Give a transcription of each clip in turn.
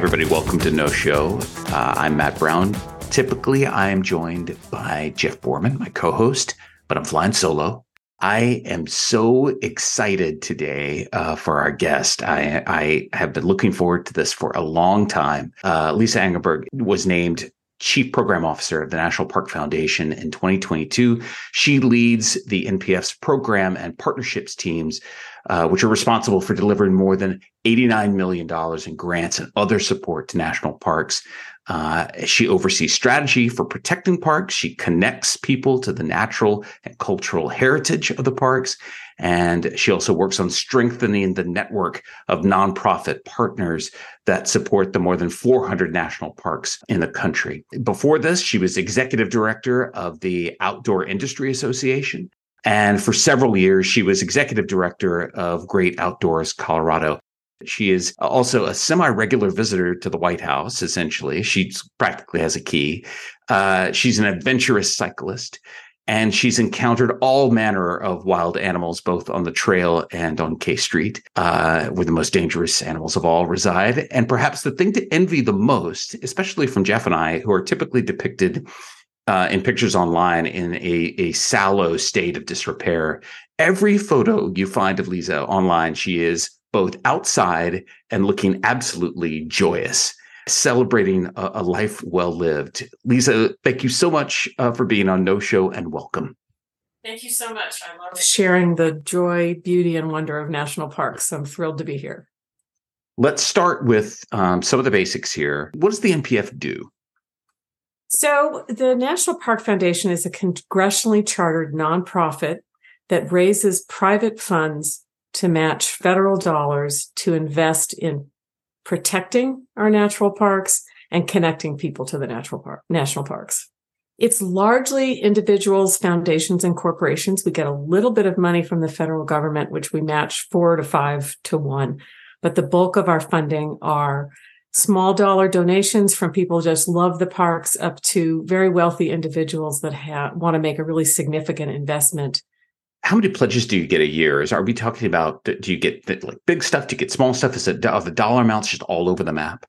everybody. Welcome to No Show. I'm Matt Brown. Typically, I am joined by Jeff Borman, my co-host, but I'm flying solo. I am so excited today for our guest. I have been looking forward to this for a long time. Lise Aangeenbrug was named Chief Program Officer of the National Park Foundation in 2022. She leads the NPF's program and partnerships teams, which are responsible for delivering more than $89 million in grants and other support to national parks. She oversees strategy for protecting parks. She connects people to the natural and cultural heritage of the parks. And she also works on strengthening the network of nonprofit partners that support the more than 400 national parks in the country. Before this, she was executive director of the Outdoor Industry Association. And for several years, she was executive director of Great Outdoors Colorado. She is also a semi-regular visitor to the White House, essentially. She practically has a key. She's an adventurous cyclist. And she's encountered all manner of wild animals, both on the trail and on K Street, where the most dangerous animals of all reside. And perhaps the thing to envy the most, especially from Jeff and I, who are typically depicted in pictures online in a sallow state of disrepair. Every photo you find of Lise online, she is both outside and looking absolutely joyous, celebrating a life well-lived. Lise, thank you so much for being on No Show and welcome. Thank you so much. I love sharing the joy, beauty, and wonder of national parks. I'm thrilled to be here. Let's start with some of the basics here. What does the NPF do? So the National Park Foundation is a congressionally chartered nonprofit that raises private funds to match federal dollars to invest in protecting our natural parks and connecting people to the national parks. It's largely individuals, foundations, and corporations. We get a little bit of money from the federal government, which we match 4 to 5 to 1. But the bulk of our funding are small dollar donations from people who just love the parks up to very wealthy individuals that want to make a really significant investment. How many pledges do you get a year? Are we talking about, do you get like big stuff? Do you get small stuff? Are the dollar amounts just all over the map?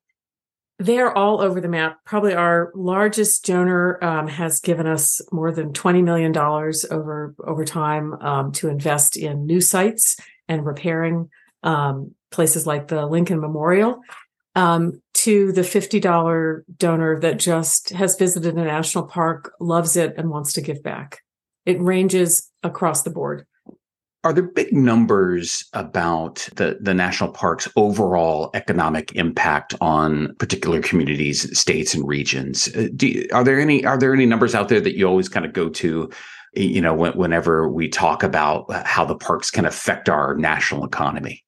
They're all over the map. Probably our largest donor has given us more than $20 million over time to invest in new sites and repairing places like the Lincoln Memorial. To the $50 donor that just has visited a national park, loves it, and wants to give back. It ranges across the board. Are there big numbers about the national park's overall economic impact on particular communities, states, and regions? Are there any numbers out there that you always kind of go to, you know, whenever we talk about how the parks can affect our national economy?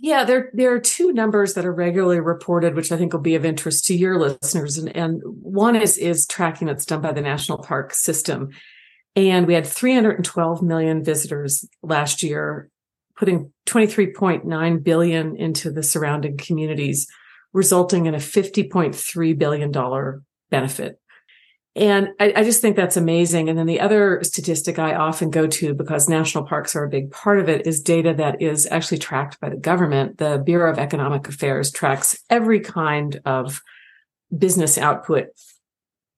Yeah, there are two numbers that are regularly reported, which I think will be of interest to your listeners. And one is tracking that's done by the National Park System. And we had 312 million visitors last year, putting $23.9 billion into the surrounding communities, resulting in a $50.3 billion benefit. And I just think that's amazing. And then the other statistic I often go to, because national parks are a big part of it, is data that is actually tracked by the government. The Bureau of Economic Affairs tracks every kind of business output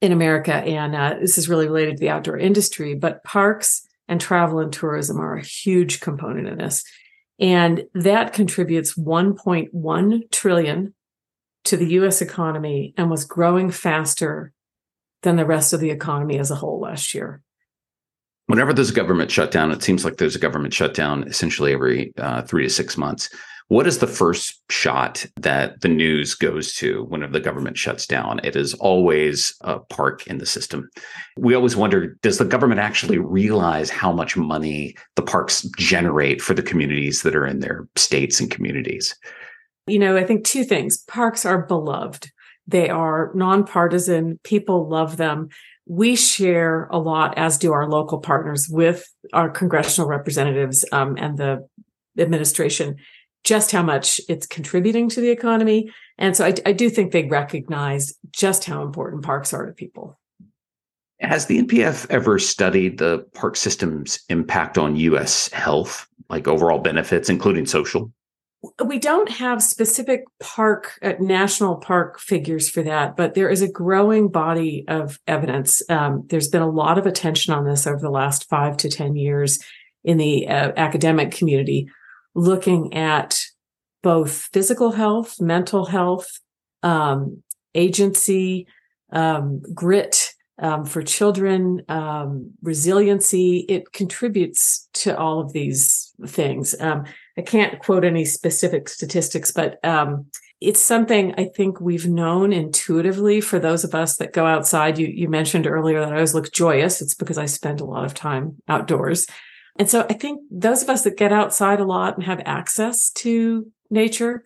in America. And this is really related to the outdoor industry, but parks and travel and tourism are a huge component in this. And that contributes $1.1 trillion to the U.S. economy and was growing faster than the rest of the economy as a whole last year. Whenever there's a government shutdown, it seems like there's a government shutdown essentially every 3 to 6 months. What is the first shot that the news goes to whenever the government shuts down? It is always a park in the system. We always wonder, does the government actually realize how much money the parks generate for the communities that are in their states and communities? You know, I think two things. Parks are beloved. They are nonpartisan. People love them. We share a lot, as do our local partners, with our congressional representatives and the administration, just how much it's contributing to the economy. And so I do think they recognize just how important parks are to people. Has the NPF ever studied the park system's impact on U.S. health, like overall benefits, including social? We don't have specific park, national park figures for that, but there is a growing body of evidence. There's been a lot of attention on this over the last 5 to 10 years in the academic community, looking at both physical health, mental health, agency, grit for children, resiliency. It contributes to all of these things. I can't quote any specific statistics, but it's something I think we've known intuitively for those of us that go outside. You mentioned earlier that I always look joyous. It's because I spend a lot of time outdoors. And so I think those of us that get outside a lot and have access to nature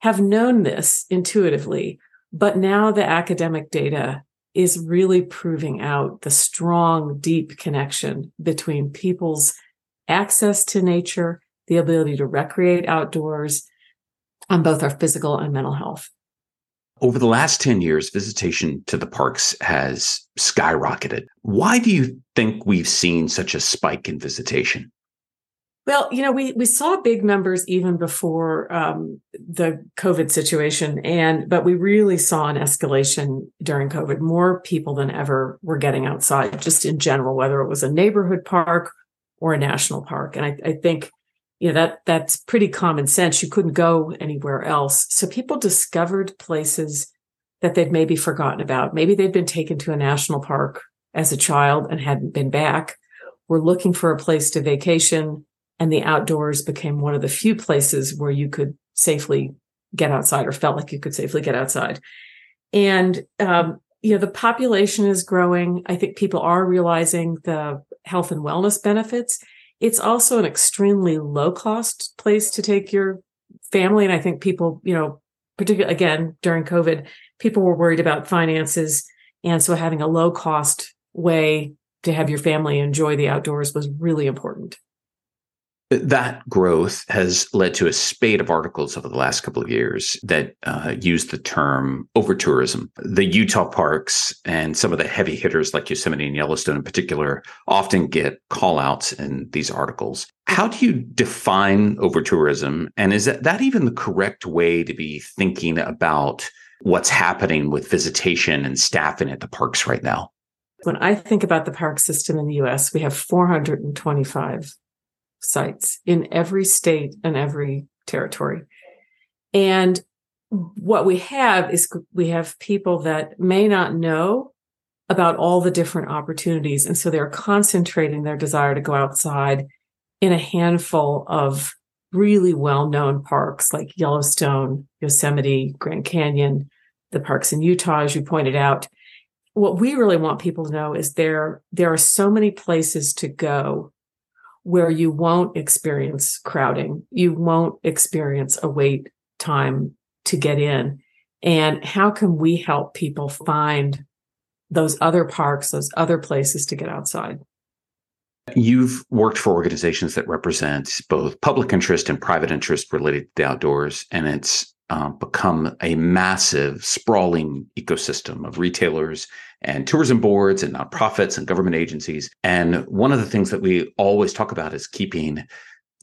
have known this intuitively. But now the academic data is really proving out the strong, deep connection between people's access to nature, the ability to recreate outdoors, on both our physical and mental health. Over the last 10 years, visitation to the parks has skyrocketed. Why do you think we've seen such a spike in visitation? Well, you know, we saw big numbers even before the COVID situation, but we really saw an escalation during COVID. More people than ever were getting outside, just in general, whether it was a neighborhood park or a national park. And I think, you know, that's pretty common sense. You couldn't go anywhere else. So people discovered places that they'd maybe forgotten about. Maybe they'd been taken to a national park as a child and hadn't been back. We're looking for a place to vacation, and the outdoors became one of the few places where you could safely get outside, or felt like you could safely get outside. And, you know, the population is growing. I think people are realizing the health and wellness benefits. It's also an extremely low-cost place to take your family. And I think people, you know, particularly, again, during COVID, people were worried about finances. And so having a low-cost way to have your family enjoy the outdoors was really important. That growth has led to a spate of articles over the last couple of years that use the term over-tourism. The Utah parks and some of the heavy hitters like Yosemite and Yellowstone in particular often get call-outs in these articles. How do you define over-tourism? And is that even the correct way to be thinking about what's happening with visitation and staffing at the parks right now? When I think about the park system in the U.S., we have 425 sites in every state and every territory. And what we have is people that may not know about all the different opportunities. And so they're concentrating their desire to go outside in a handful of really well-known parks like Yellowstone, Yosemite, Grand Canyon, the parks in Utah, as you pointed out. What we really want people to know is there are so many places to go where you won't experience crowding, you won't experience a wait time to get in. And how can we help people find those other parks, those other places to get outside? You've worked for organizations that represent both public interest and private interest related to the outdoors, and it's become a massive, sprawling ecosystem of retailers and tourism boards and nonprofits and government agencies. And one of the things that we always talk about is keeping,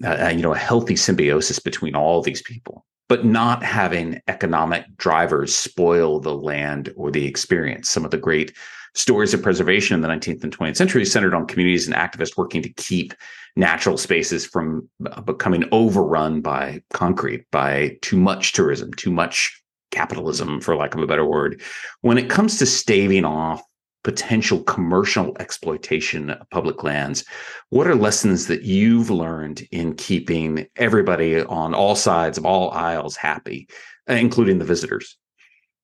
a healthy symbiosis between all these people, but not having economic drivers spoil the land or the experience. Some of the great stories of preservation in the 19th and 20th century centered on communities and activists working to keep natural spaces from becoming overrun by concrete, by too much tourism, too much capitalism, for lack of a better word. When it comes to staving off potential commercial exploitation of public lands, what are lessons that you've learned in keeping everybody on all sides of all aisles happy, including the visitors?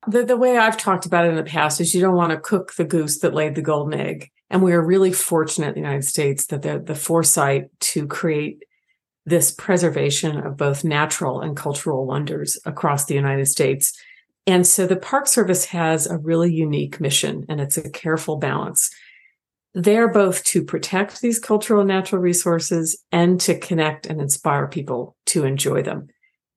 The way I've talked about it in the past is you don't want to cook the goose that laid the golden egg. And we are really fortunate in the United States that the foresight to create this preservation of both natural and cultural wonders across the United States. And so the Park Service has a really unique mission, and it's a careful balance. They're both to protect these cultural and natural resources and to connect and inspire people to enjoy them.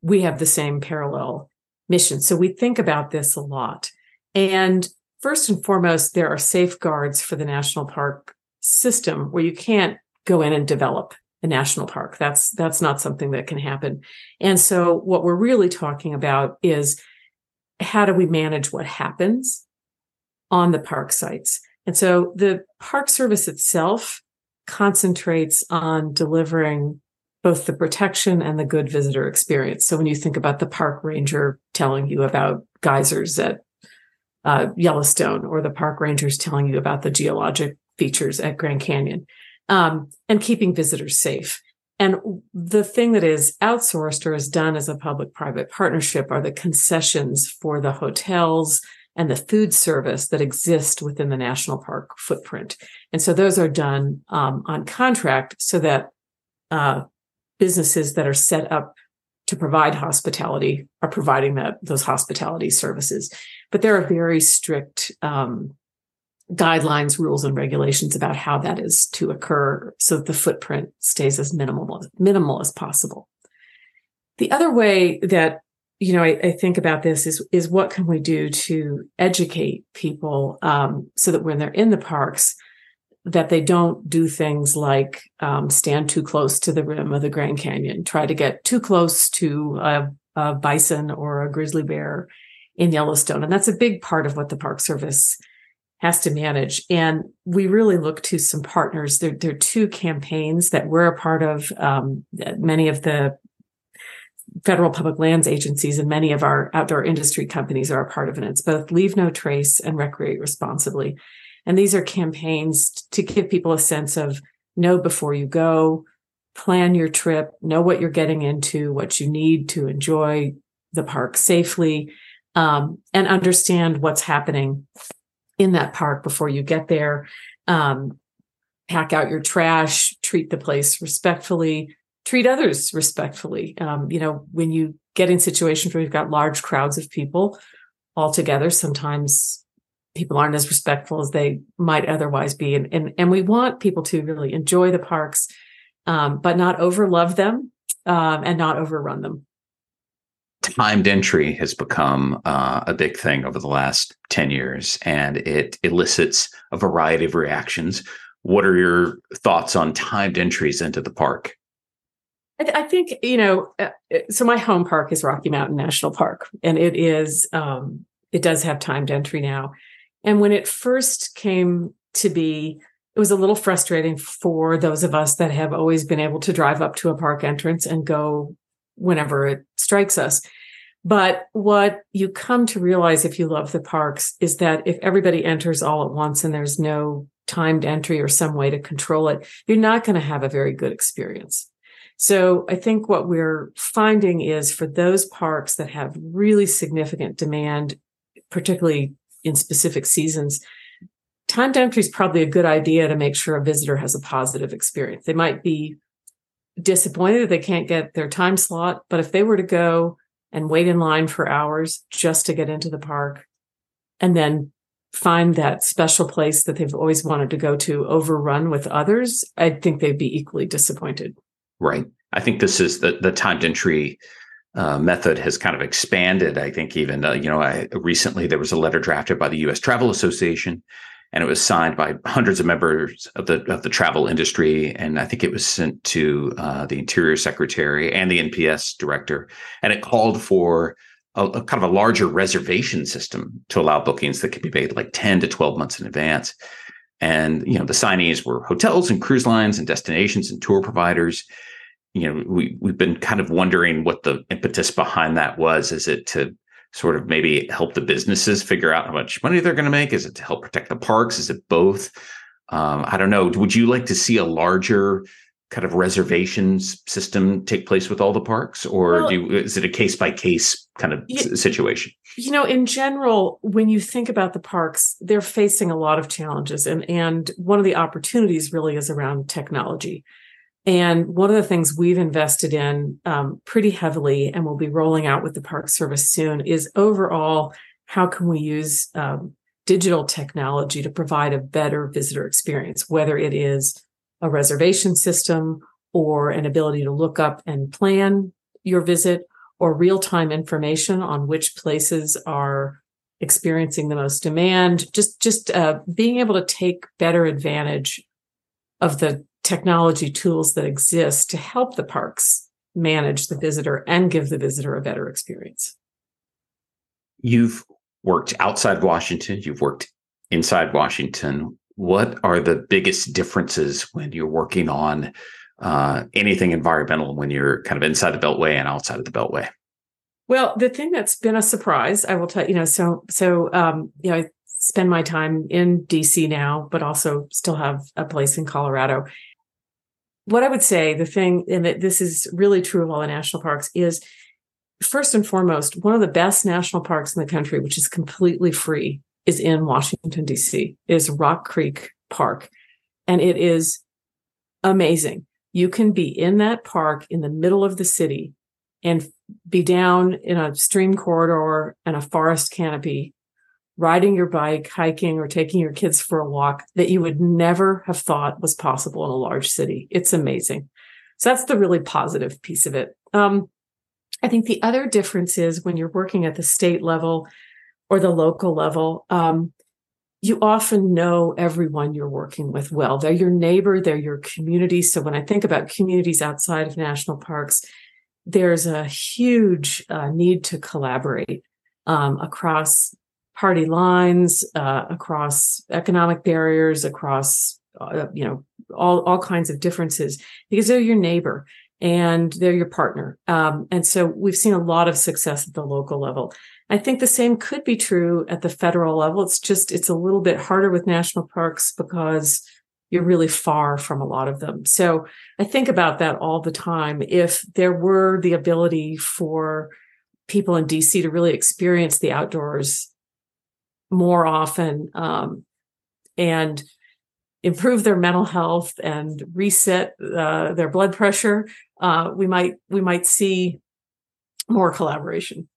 We have the same parallel mission. So we think about this a lot. And first and foremost, there are safeguards for the national park system where you can't go in and develop the national park. That's not something that can happen. And so what we're really talking about is how do we manage what happens on the park sites? And so the Park Service itself concentrates on delivering both the protection and the good visitor experience. So when you think about the park ranger telling you about geysers at Yellowstone, or the park rangers telling you about the geologic features at Grand Canyon, and keeping visitors safe. And the thing that is outsourced or is done as a public-private partnership are the concessions for the hotels and the food service that exist within the national park footprint. And so those are done on contract so that businesses that are set up to provide hospitality are providing those hospitality services. But there are very strict guidelines, rules, and regulations about how that is to occur so that the footprint stays as minimal as possible. The other way that I think about this is what can we do to educate people so that when they're in the parks, that they don't do things like stand too close to the rim of the Grand Canyon, try to get too close to a bison or a grizzly bear in Yellowstone. And that's a big part of what the Park Service has to manage. And we really look to some partners. There are two campaigns that we're a part of. Many of the federal public lands agencies and many of our outdoor industry companies are a part of it. It's both Leave No Trace and Recreate Responsibly. And these are campaigns to give people a sense of know before you go, plan your trip, know what you're getting into, what you need to enjoy the park safely, and understand what's happening in that park before you get there. Pack out your trash, treat the place respectfully, treat others respectfully. When you get in situations where you've got large crowds of people all together, sometimes people aren't as respectful as they might otherwise be. And we want people to really enjoy the parks, but not overlove them and not overrun them. Timed entry has become a big thing over the last 10 years, and it elicits a variety of reactions. What are your thoughts on timed entries into the park? I think, so my home park is Rocky Mountain National Park, and it is, it does have timed entry now. And when it first came to be, it was a little frustrating for those of us that have always been able to drive up to a park entrance and go whenever it strikes us. But what you come to realize if you love the parks is that if everybody enters all at once and there's no timed entry or some way to control it, you're not going to have a very good experience. So I think what we're finding is for those parks that have really significant demand, particularly in specific seasons, timed entry is probably a good idea to make sure a visitor has a positive experience. They might be disappointed that they can't get their time slot, but if they were to go and wait in line for hours just to get into the park and then find that special place that they've always wanted to go to overrun with others, I think they'd be equally disappointed. Right. I think this is the timed entry method has kind of expanded. I think even, recently there was a letter drafted by the U.S. Travel Association, and it was signed by hundreds of members of the travel industry. And I think it was sent to the Interior Secretary and the NPS director. And it called for a kind of a larger reservation system to allow bookings that could be made like 10 to 12 months in advance. And, the signees were hotels and cruise lines and destinations and tour providers. We've been kind of wondering what the impetus behind that was. Is it to sort of maybe help the businesses figure out how much money they're going to make? Is it to help protect the parks? Is it both? I don't know. Would you like to see a larger kind of reservations system take place with all the parks, or is it a case by case kind of situation? In general, when you think about the parks, they're facing a lot of challenges. And one of the opportunities really is around technology. And one of the things we've invested in pretty heavily and we'll be rolling out with the Park Service soon is overall, how can we use digital technology to provide a better visitor experience, whether it is a reservation system or an ability to look up and plan your visit or real-time information on which places are experiencing the most demand, just being able to take better advantage of the technology tools that exist to help the parks manage the visitor and give the visitor a better experience. You've worked outside Washington. You've worked inside Washington. What are the biggest differences when you're working on anything environmental when you're kind of inside the Beltway and outside of the Beltway? Well, the thing that's been a surprise, I will tell you, I spend my time in DC now, but also still have a place in Colorado. What I would say, the thing, and that this is really true of all the national parks, is first and foremost, one of the best national parks in the country, which is completely free, is in Washington, DC. It is Rock Creek Park, and it is amazing. You can be in that park in the middle of the city and be down in a stream corridor and a forest canopy, riding your bike, hiking, or taking your kids for a walk that you would never have thought was possible in a large city. It's amazing. So that's the really positive piece of it. I think the other difference is when you're working at the state level or the local level, you often know everyone you're working with well. They're your neighbor, they're your community. So when I think about communities outside of national parks, there's a huge need to collaborate across party lines, across economic barriers, across all kinds of differences, because they're your neighbor and they're your partner. And so we've seen a lot of success at the local level. I think the same could be true at the federal level. It's a little bit harder with national parks because you're really far from a lot of them. So I think about that all the time. If there were the ability for people in DC to really experience the outdoors more often, and improve their mental health and reset their blood pressure, we might see more collaboration.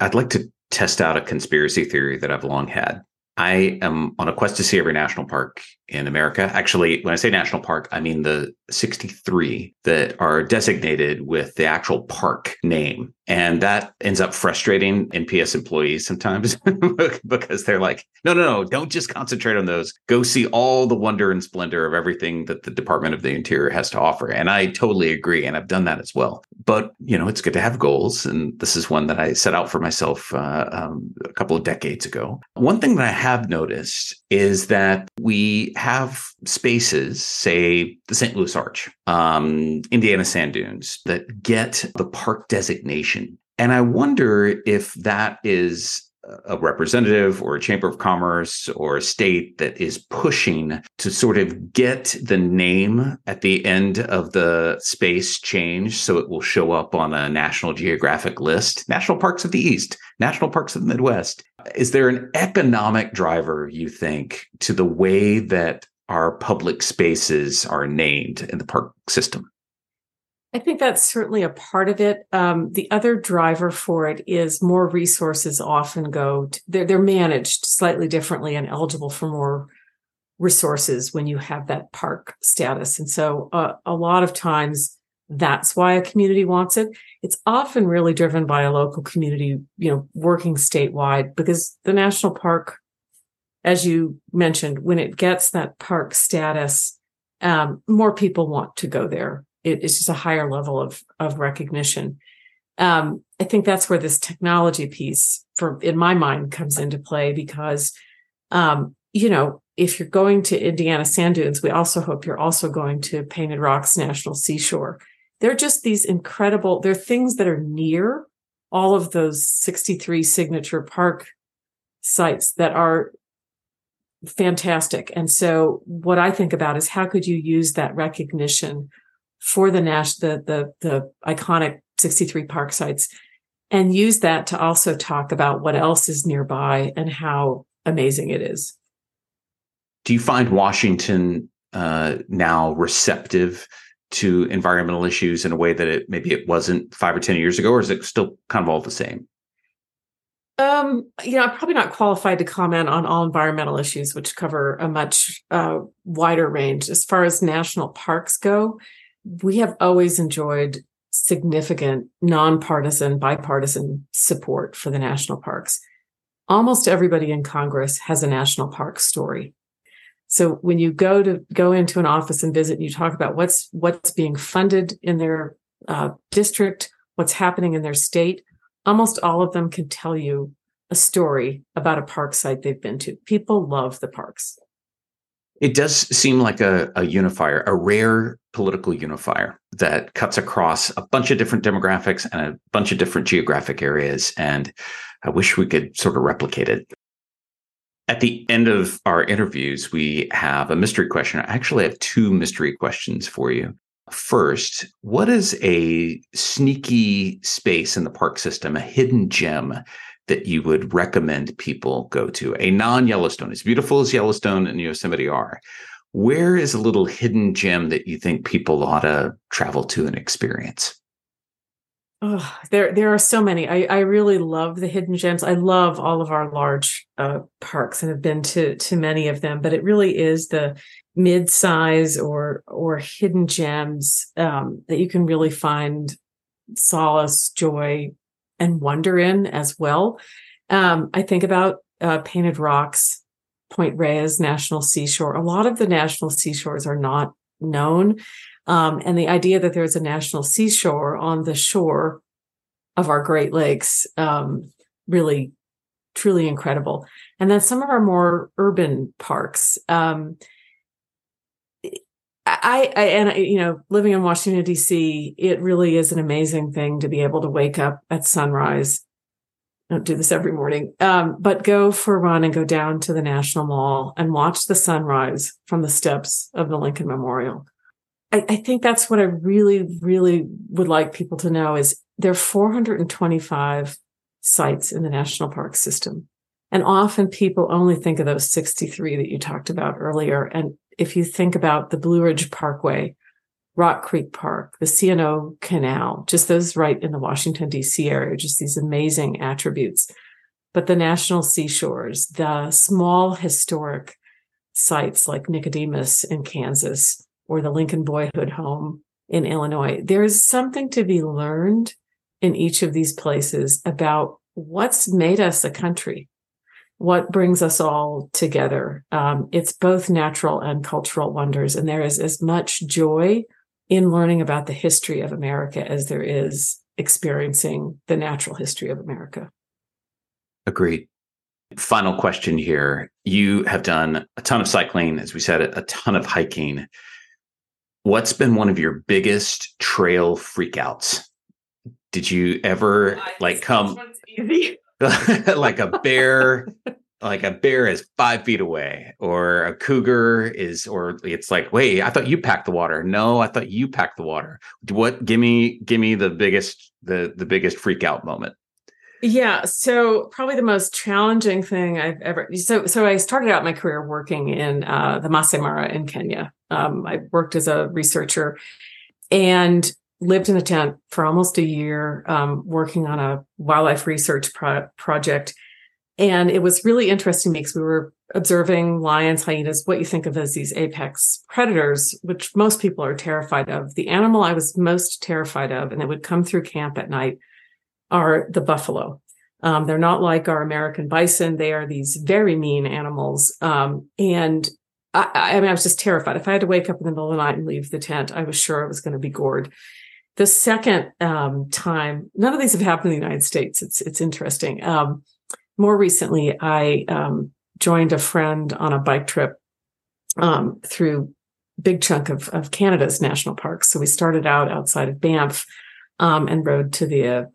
I'd like to test out a conspiracy theory that I've long had. I am on a quest to see every national park in America. Actually, when I say national park, I mean the 63 that are designated with the actual park name. And that ends up frustrating NPS employees sometimes because they're like, no, don't just concentrate on those. Go see all the wonder and splendor of everything that the Department of the Interior has to offer. And I totally agree. And I've done that as well. But, it's good to have goals. And this is one that I set out for myself a couple of decades ago. One thing that I have noticed is that we have spaces, say the St. Louis Arch, Indiana Sand Dunes, that get the park designation. And I wonder if that is a representative or a chamber of commerce or a state that is pushing to sort of get the name at the end of the space changed so it will show up on a National Geographic list, National Parks of the East, National Parks of the Midwest. Is there an economic driver, you think, to the way that our public spaces are named in the park system? I think that's certainly a part of it. The other driver for it is more resources often they're managed slightly differently and eligible for more resources when you have that park status. And so a lot of times that's why a community wants it. It's often really driven by a local community, working statewide, because the national park, as you mentioned, when it gets that park status, more people want to go there. It's just a higher level of recognition. I think that's where this technology piece, in my mind, comes into play because, if you're going to Indiana Sand Dunes, we also hope you're also going to Painted Rocks National Seashore. They're just these incredible, they're things that are near all of those 63 signature park sites that are fantastic. And so what I think about is how could you use that recognition for the iconic 63 park sites, and use that to also talk about what else is nearby and how amazing it is. Do you find Washington now receptive to environmental issues in a way that it wasn't 5 or 10 years ago, or is it still kind of all the same? I'm probably not qualified to comment on all environmental issues, which cover a much wider range. As far as national parks go, we have always enjoyed significant nonpartisan, bipartisan support for the national parks. Almost everybody in Congress has a national park story. So when you go into an office and visit, and you talk about what's being funded in their district, what's happening in their state, almost all of them can tell you a story about a park site they've been to. People love the parks. It does seem like a unifier, a rare political unifier that cuts across a bunch of different demographics and a bunch of different geographic areas. And I wish we could sort of replicate it. At the end of our interviews, we have a mystery question. I actually have two mystery questions for you. First, what is a sneaky space in the park system, a hidden gem that you would recommend people go to? A non-Yellowstone, as beautiful as Yellowstone and Yosemite are, where is a little hidden gem that you think people ought to travel to and experience? Oh, there are so many. I really love the hidden gems. I love all of our large parks and have been to many of them, but it really is the mid-size or hidden gems that you can really find solace, joy, and wonder in as well. I think about Painted Rocks, Point Reyes National Seashore. A lot of the national seashores are not known. And the idea that there's a national seashore on the shore of our Great Lakes, really, truly incredible. And then some of our more urban parks. Living in Washington, D.C., it really is an amazing thing to be able to wake up at sunrise. I don't do this every morning, but go for a run and go down to the National Mall and watch the sunrise from the steps of the Lincoln Memorial. I think that's what I really, really would like people to know is there are 425 sites in the national park system. And often people only think of those 63 that you talked about earlier. And if you think about the Blue Ridge Parkway, Rock Creek Park, the C&O Canal, just those right in the Washington, D.C. area, just these amazing attributes. But the national seashores, the small historic sites like Nicodemus in Kansas or the Lincoln Boyhood Home in Illinois, there is something to be learned in each of these places about what's made us a country. What brings us all together? It's both natural and cultural wonders. And there is as much joy in learning about the history of America as there is experiencing the natural history of America. Agreed. Final question here. You have done a ton of cycling, as we said, a ton of hiking. What's been one of your biggest trail freakouts? Did you ever come... like a bear is 5 feet away, or a cougar is, or it's like, wait, I thought you packed the water. No, I thought you packed the water. What? Give me the biggest freak out moment. Yeah. So probably the most challenging thing I've ever, so I started out my career working in the Masai Mara in Kenya. I worked as a researcher and lived in a tent for almost a year, working on a wildlife research project. And it was really interesting because we were observing lions, hyenas, what you think of as these apex predators, which most people are terrified of. The animal I was most terrified of, and that would come through camp at night, are the buffalo. They're not like our American bison. They are these very mean animals. I was just terrified. If I had to wake up in the middle of the night and leave the tent, I was sure I was going to be gored. The second time, none of these have happened in the United States. It's interesting. More recently, I joined a friend on a bike trip through a big chunk of Canada's national parks. So we started out outside of Banff and rode to the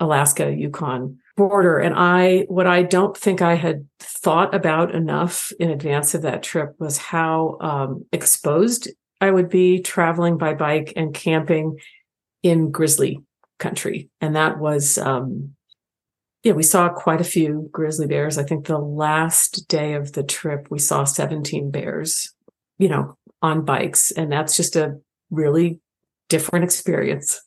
Alaska-Yukon border. And what I don't think I had thought about enough in advance of that trip was how exposed I would be traveling by bike and camping in grizzly country. And that was, we saw quite a few grizzly bears. I think the last day of the trip, we saw 17 bears, on bikes. And that's just a really different experience.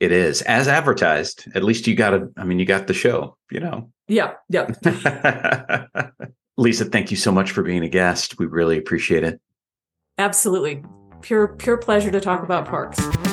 It is. As advertised, at least you got the show, Yeah. Yeah. Lise, thank you so much for being a guest. We really appreciate it. Absolutely. Pure pleasure to talk about parks.